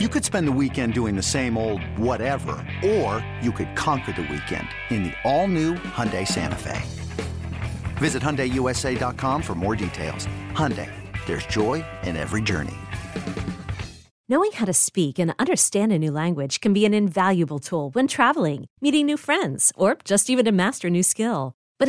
You could spend the weekend doing the same old whatever, or you could conquer the weekend in the all-new Hyundai Santa Fe. Visit HyundaiUSA.com for more details. Hyundai, there's joy in every journey. Knowing how to speak and understand a new language can be an invaluable tool when traveling, meeting new friends, or just even to master a new skill. But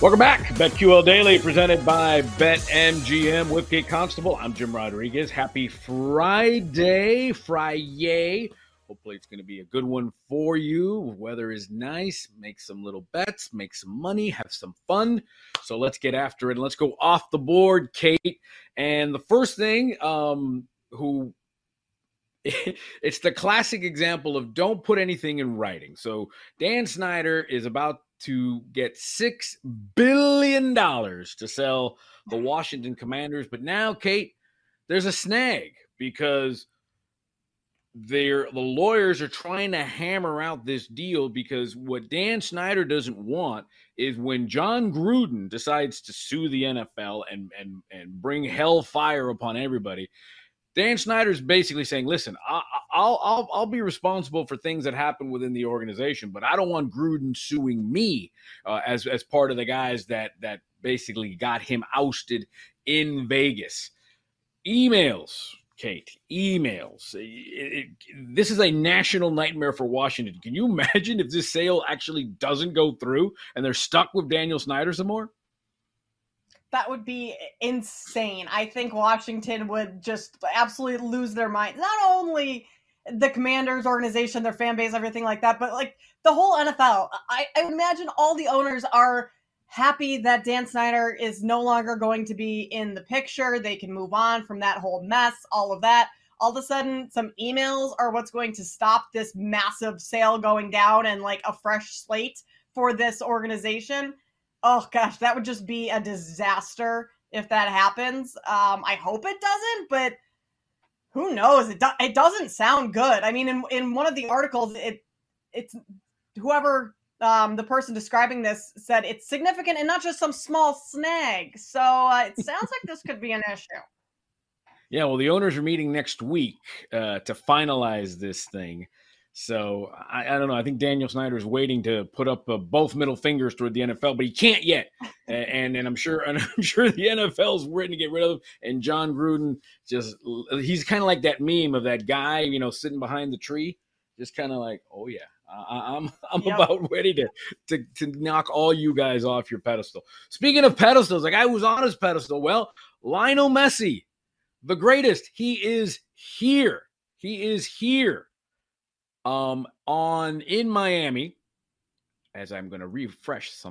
Welcome back. BetQL Daily presented by BetMGM with Kate Constable. I'm Jim Rodriguez. Happy Friday. Hopefully it's going to be a good one for you. Weather is nice. Make some little bets, make some money, have some fun. So let's get after it. Let's go off the board, Kate. And the first thing, it's the classic example of don't put anything in writing. So Dan Snyder is about to get $6 billion to sell the Washington Commanders. But now, Kate, there's a snag because the lawyers are trying to hammer out this deal, because what Dan Snyder doesn't want is when Jon Gruden decides to sue the NFL and bring hellfire upon everybody. Dan Snyder's basically saying, listen, I'll be responsible for things that happen within the organization, but I don't want Gruden suing me as part of the guys that basically got him ousted in Vegas. Emails, Kate, emails. This is a national nightmare for Washington. Can you imagine if this sale actually doesn't go through and they're stuck with Daniel Snyder some more? That would be insane. I think Washington would just absolutely lose their mind. Not only the Commanders organization, their fan base, everything like that, but like the whole NFL. I would imagine all the owners are happy that Dan Snyder is no longer going to be in the picture. They can move on from that whole mess, all of that. All of a sudden, some emails are what's going to stop this massive sale going down and like a fresh slate for this organization. Oh, gosh, that would just be a disaster if that happens. I hope it doesn't, but who knows? It doesn't sound good. I mean, in one of the articles, it's whoever the person describing this said it's significant and not just some small snag. So it sounds like this could be an issue. Yeah, well, the owners are meeting next week to finalize this thing. So I don't know. I think Daniel Snyder is waiting to put up both middle fingers toward the NFL, but he can't yet. And I'm sure the NFL's waiting to get rid of him. And Jon Gruden he's kind of like that meme of that guy, you know, sitting behind the tree, just kind of like, oh yeah, I'm yep, about ready to knock all you guys off your pedestal. Speaking of pedestals, the guy who's on his pedestal, well, Lionel Messi, the greatest, he is here. In Miami, as I'm going to refresh some.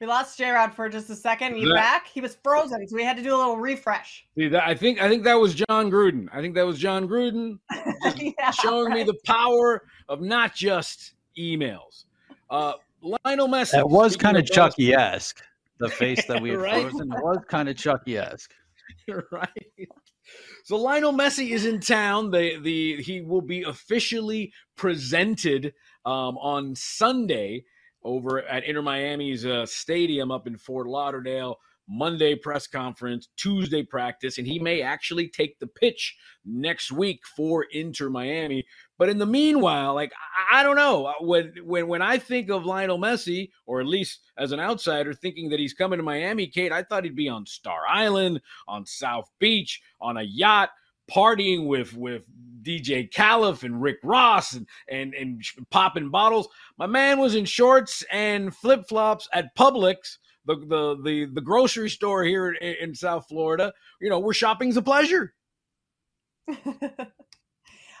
We lost J-Rod for just a second. You back? He was frozen, so we had to do a little refresh. See, I think that was Jon Gruden. I think that was Jon Gruden showing me the power of not just emails. Lionel Messi. That was kind of Chucky-esque. The face that we had frozen was kind of Chucky-esque. You're right. So Lionel Messi is in town. He will be officially presented on Sunday over at Inter Miami's stadium up in Fort Lauderdale. Monday press conference, Tuesday practice, and he may actually take the pitch next week for Inter Miami. But in the meanwhile, like, I don't know, when I think of Lionel Messi, or at least as an outsider thinking that he's coming to Miami, Kate, I thought he'd be on Star Island, on South Beach, on a yacht, partying with DJ Khalif and Rick Ross and popping bottles. My man was in shorts and flip-flops at Publix, the grocery store here in South Florida, you know, where shopping's a pleasure. Yeah,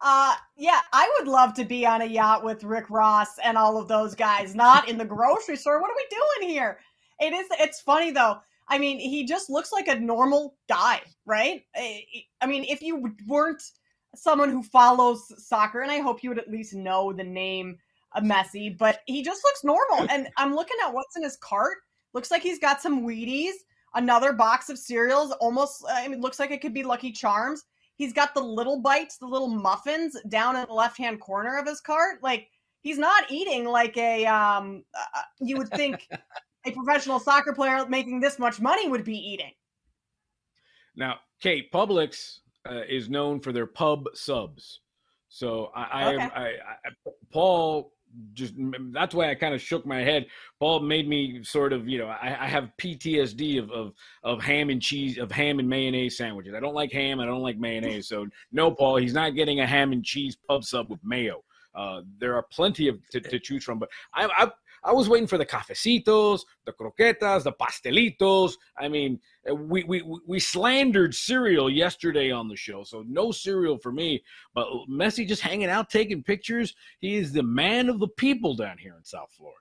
I would love to be on a yacht with Rick Ross and all of those guys, not in the grocery store. What are we doing here? It's funny, though. I mean, he just looks like a normal guy, right? I mean, if you weren't someone who follows soccer, and I hope you would at least know the name of Messi, but he just looks normal. And I'm looking at what's in his cart. Looks like he's got some Wheaties, another box of cereals, almost, I mean, looks like it could be Lucky Charms. He's got the little bites, the little muffins down in the left-hand corner of his cart. Like, he's not eating like a, you would think a professional soccer player making this much money would be eating. Now, Kate, Publix is known for their pub subs. So Paul, just, that's why I kind of shook my head. Paul made me sort of, you know, I have PTSD of ham and cheese, of ham and mayonnaise sandwiches. I don't like ham. I don't like mayonnaise. So no, Paul, he's not getting a ham and cheese pub sub with mayo. There are plenty of to choose from, but I was waiting for the cafecitos, the croquetas, the pastelitos. I mean, we slandered cereal yesterday on the show, so no cereal for me. But Messi just hanging out, taking pictures. He is the man of the people down here in South Florida.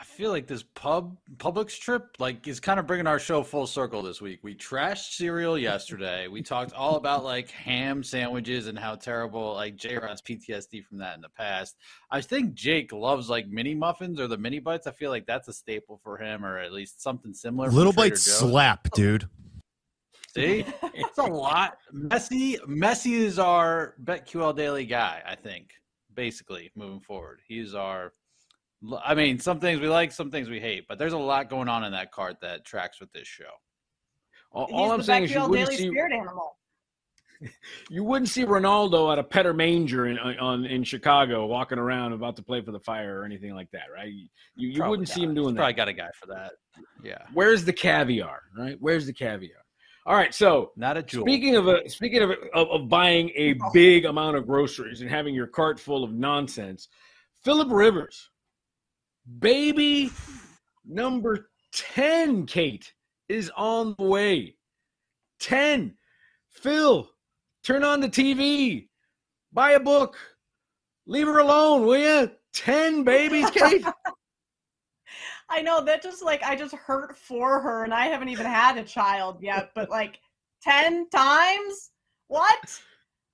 I feel like this Publix trip like is kind of bringing our show full circle this week. We trashed cereal yesterday. We talked all about like ham sandwiches and how terrible like J-Rod's PTSD from that in the past. I think Jake loves like mini muffins or the mini bites. I feel like that's a staple for him, or at least something similar. Little bites slap, dude. See, it's a lot. Messi is our BetQL Daily guy, I think, basically moving forward. He's our, I mean, some things we like, some things we hate, but there's a lot going on in that cart that tracks with this show. All I'm saying is you wouldn't see Ronaldo at a Petter Manger in Chicago walking around about to play for the Fire or anything like that, right? You wouldn't see him doing that. Probably got a guy for that. Yeah. Where's the caviar, right? Where's the caviar? All right, so not a jewel. Speaking of buying a big amount of groceries and having your cart full of nonsense, Phillip Rivers. Baby number 10, Kate, is on the way. 10. Phil, turn on the TV. Buy a book. Leave her alone, will you? 10 babies, Kate. I know. That just, like, I just hurt for her, and I haven't even had a child yet. But, like, 10 times? What?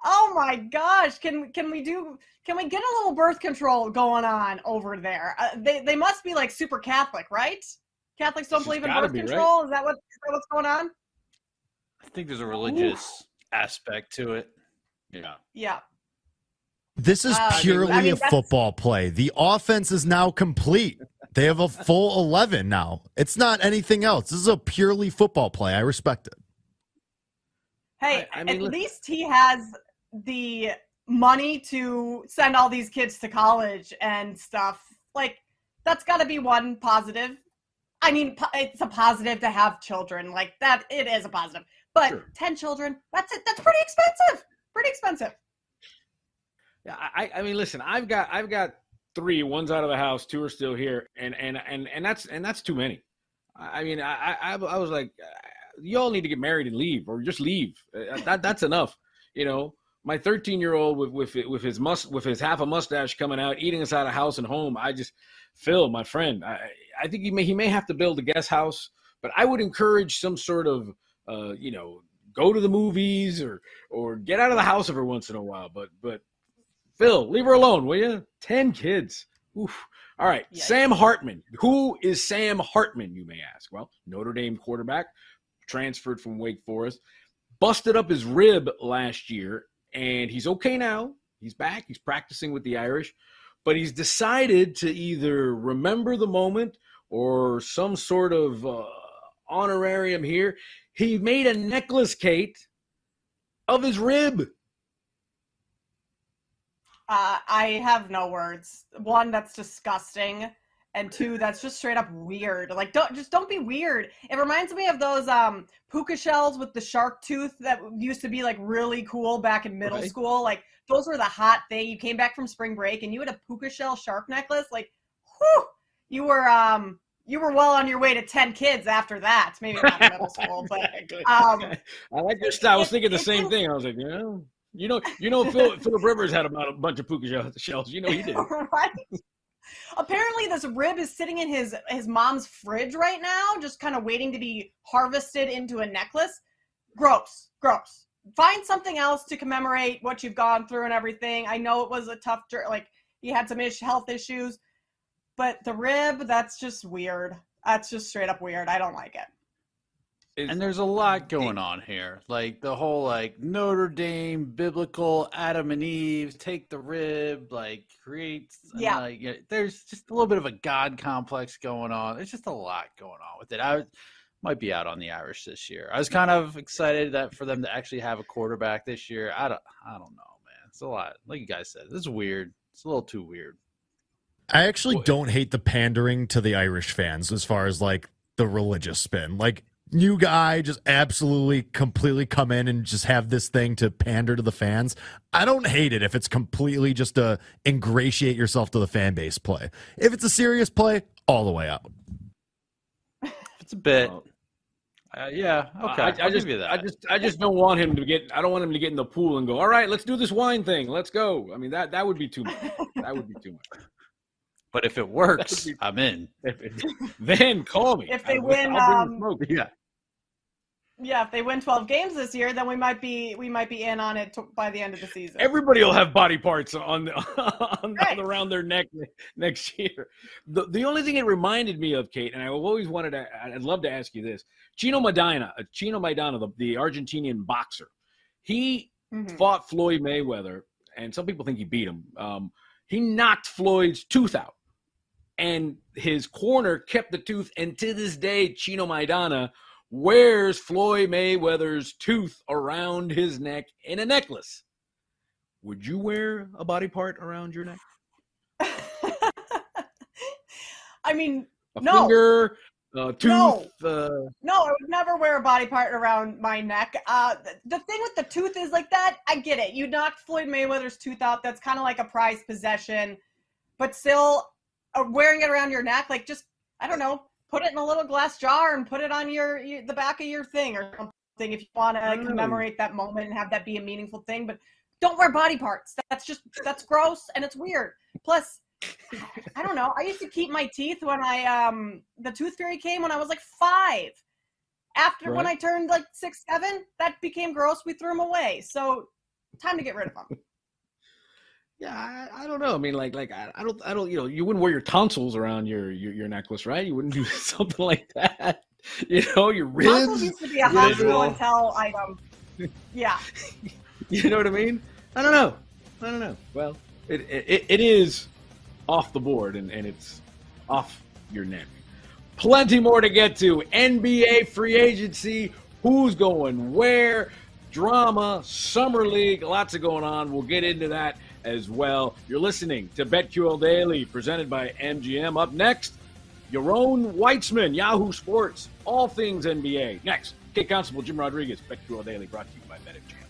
Oh, my gosh. Can we get a little birth control going on over there? They must be like super Catholic, right? Catholics don't believe in birth control. Right? Is that what's going on? I think there's a religious aspect to it. Yeah. Yeah. This is purely a football play. The offense is now complete. They have a full 11 now. It's not anything else. This is a purely football play. I respect it. Hey, at least he has the money to send all these kids to college and stuff. Like, that's got to be one positive. I mean, it's a positive to have children like that. It is a positive, but sure. 10 children, that's it. That's pretty expensive. Pretty expensive. Yeah. I mean, listen, I've got 3, one's out of the house, 2 are still here. And that's too many. I mean, I was like, you all need to get married and leave, or just leave. That's enough. You know, my 13-year-old with his half a mustache coming out, eating us out of house and home. Phil, my friend, I think he may have to build a guest house, but I would encourage some sort of, you know, go to the movies or get out of the house every once in a while. But Phil, leave her alone, will you? 10 kids. Oof. All right. Yes. Sam Hartman. Who is Sam Hartman, you may ask? Well, Notre Dame quarterback, transferred from Wake Forest, busted up his rib last year, and he's okay now. He's back. He's practicing with the Irish. But he's decided to either remember the moment or some sort of honorarium here. He made a necklace, Kate, of his rib. I have no words. One, that's disgusting. And two, that's just straight up weird. Like, don't be weird. It reminds me of those puka shells with the shark tooth that used to be like really cool back in middle school. Like, those were the hot thing. You came back from spring break and you had a puka shell shark necklace. Like, whew, you were well on your way to 10 kids after that. Maybe not in middle school, but I like your style. I was thinking the same thing. I was like, yeah, you know, Phillip Rivers had about a bunch of puka shells. You know, he did. Right? Apparently this rib is sitting in his mom's fridge right now, just kind of waiting to be harvested into a necklace. Gross. Find something else to commemorate what you've gone through and everything. I know it was a tough – like, he had some health issues. But the rib, that's just weird. That's just straight up weird. I don't like it. And there's a lot going on here. Like, the whole, like, Notre Dame, biblical, Adam and Eve, take the rib, like, create. Yeah. Like, there's just a little bit of a God complex going on. There's just a lot going on with it. I might be out on the Irish this year. I was kind of excited that for them to actually have a quarterback this year. I don't know, man. It's a lot. Like you guys said, this is weird. It's a little too weird. I actually don't hate the pandering to the Irish fans as far as, like, the religious spin. Like, new guy just absolutely completely come in and just have this thing to pander to the fans. I don't hate it if it's completely just to ingratiate yourself to the fan base play. If it's a serious play, all the way out. It's a bit. Yeah. Okay. I just don't want him to get, I don't want him to get in the pool and go, all right, let's do this wine thing. Let's go. I mean, that would be too much. That would be too much. But if it works, I'm in. Then call me. If they win, if they win 12 games this year, then we might be in on it by the end of the season. Everybody will have body parts on around their neck next year. The only thing it reminded me of, Kate, and I always wanted to, I'd love to ask you this: Chino Maidana, the Argentinian boxer, he fought Floyd Mayweather, and some people think he beat him. He knocked Floyd's tooth out, and his corner kept the tooth. And to this day, Chino Maidana wears Floyd Mayweather's tooth around his neck in a necklace. Would you wear a body part around your neck? I mean, no. Finger, tooth. No, I would never wear a body part around my neck. The thing with the tooth is like that. I get it. You knocked Floyd Mayweather's tooth out. That's kind of like a prized possession, but still wearing it around your neck. Like, just, I don't know, put it in a little glass jar and put it on the back of your thing or something. If you want to commemorate that moment and have that be a meaningful thing, but don't wear body parts. That's gross. And it's weird. Plus, I don't know. I used to keep my teeth when the tooth fairy came when I was like 5. When I turned like 6, 7, that became gross. We threw them away. So time to get rid of them. Yeah, I don't know. I mean, like I don't. You know, you wouldn't wear your tonsils around your necklace, right? You wouldn't do something like that. You know, your ribs. Tonsils used to be a hospital intel item. Yeah. You know what I mean? I don't know. Well, it is off the board, and it's off your neck. Plenty more to get to. NBA free agency, who's going where, drama, summer league, lots of going on. We'll get into that as well. You're listening to BetQL Daily, presented by MGM. Up next, Yaron Weitzman, Yahoo Sports, all things NBA. Next, Kate Constable, Jim Rodriguez, BetQL Daily, brought to you by BetMGM.